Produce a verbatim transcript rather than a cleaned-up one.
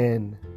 N.